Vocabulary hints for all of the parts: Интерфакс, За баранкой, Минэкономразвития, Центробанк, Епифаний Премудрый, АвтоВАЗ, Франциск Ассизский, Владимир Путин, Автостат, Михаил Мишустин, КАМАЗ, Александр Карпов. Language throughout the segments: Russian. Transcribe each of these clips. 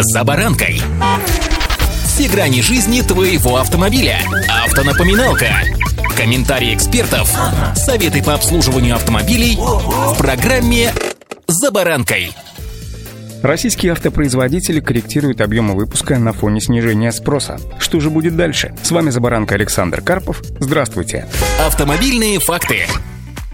«За баранкой». Все грани жизни твоего автомобиля. Автонапоминалка. Комментарии экспертов. Советы по обслуживанию автомобилей в программе «За баранкой». Российские автопроизводители корректируют объемы выпуска на фоне снижения спроса. Что же будет дальше? С вами «За баранкой» Александр Карпов. Здравствуйте. Автомобильные факты.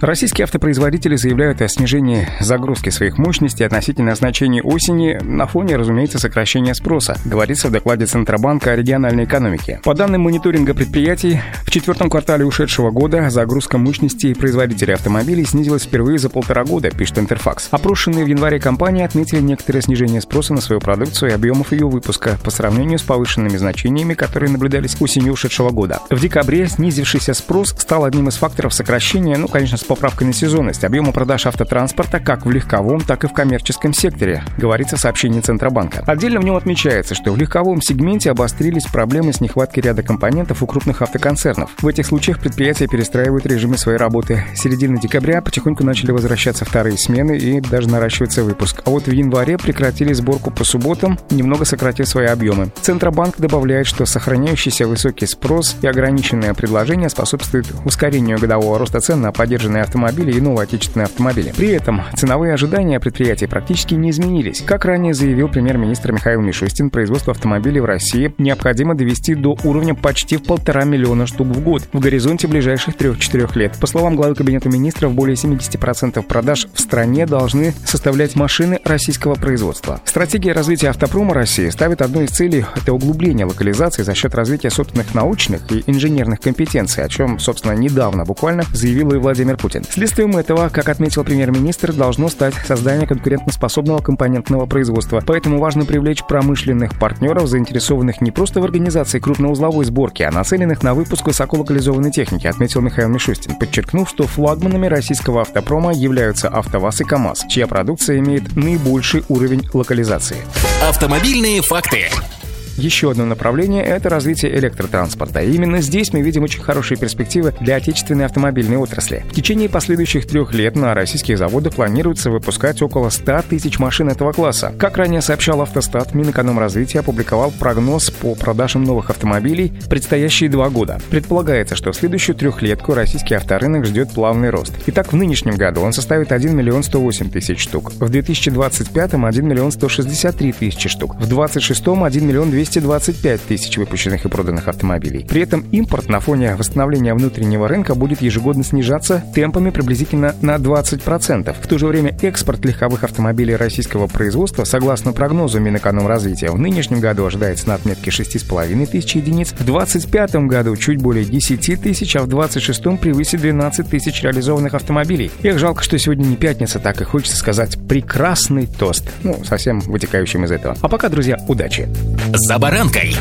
Российские автопроизводители заявляют о снижении загрузки своих мощностей относительно значений осени на фоне, разумеется, сокращения спроса, говорится в докладе Центробанка о региональной экономике. По данным мониторинга предприятий, в четвертом квартале ушедшего года загрузка мощностей производителей автомобилей снизилась впервые за 1,5 года, пишет Интерфакс. Опрошенные в январе компании отметили некоторое снижение спроса на свою продукцию и объемов ее выпуска по сравнению с повышенными значениями, которые наблюдались осенью ушедшего года. В декабре снизившийся спрос стал одним из факторов сокращения, конечно, с поправкой на сезонность объема продаж автотранспорта как в легковом, так и в коммерческом секторе, говорится в сообщении Центробанка. Отдельно в нем отмечается, что в легковом сегменте обострились проблемы с нехваткой ряда компонентов у крупных автоконцернов. В этих случаях предприятия перестраивают режимы своей работы. С середины декабря потихоньку начали возвращаться вторые смены и даже наращивается выпуск. А вот в январе прекратили сборку по субботам, немного сократив свои объемы. Центробанк добавляет, что сохраняющийся высокий спрос и ограниченное предложение способствуют ускорению годового роста цен на подержанные автомобили и новые отечественные автомобили. При этом ценовые ожидания предприятий практически не изменились. Как ранее заявил премьер-министр Михаил Мишустин, производство автомобилей в России необходимо довести до уровня почти в 1,5 миллиона штук в год в горизонте ближайших 3-4 лет. По словам главы Кабинета министров, более 70% продаж в стране должны составлять машины российского производства. Стратегия развития автопрома России ставит одной из целей – это углубление локализации за счет развития собственных научных и инженерных компетенций, о чем, собственно, недавно буквально заявил и Владимир Путин. Следствием этого, как отметил премьер-министр, должно стать создание конкурентоспособного компонентного производства. Поэтому важно привлечь промышленных партнеров, заинтересованных не просто в организации крупноузловой сборки, а нацеленных на выпуск высоколокализованной техники, отметил Михаил Мишустин, подчеркнув, что флагманами российского автопрома являются «АвтоВАЗ» и «КАМАЗ», чья продукция имеет наибольший уровень локализации. Автомобильные факты. Еще одно направление – это развитие электротранспорта. И именно здесь мы видим очень хорошие перспективы для отечественной автомобильной отрасли. В течение последующих 3 лет на российских заводах планируется выпускать около 100 тысяч машин этого класса. Как ранее сообщал Автостат, Минэкономразвития опубликовал прогноз по продажам новых автомобилей в предстоящие 2 года. Предполагается, что в следующую 3-летку российский авторынок ждет плавный рост. Итак, в нынешнем году он составит 1 108 000 штук, в 2025-м – 1 163 000 штук, в 2026-м – 1 225 000 выпущенных и проданных автомобилей. При этом импорт на фоне восстановления внутреннего рынка будет ежегодно снижаться темпами приблизительно на 20%. В то же время экспорт легковых автомобилей российского производства, согласно прогнозу Минэкономразвития, в нынешнем году ожидается на отметке 6,5 тысяч единиц, в 2025 году чуть более 10 тысяч, а в 2026 превысит 12 тысяч реализованных автомобилей. Эх, жалко, что сегодня не пятница, так и хочется сказать прекрасный тост. Совсем вытекающим из этого. А пока, друзья, удачи! «За баранкой».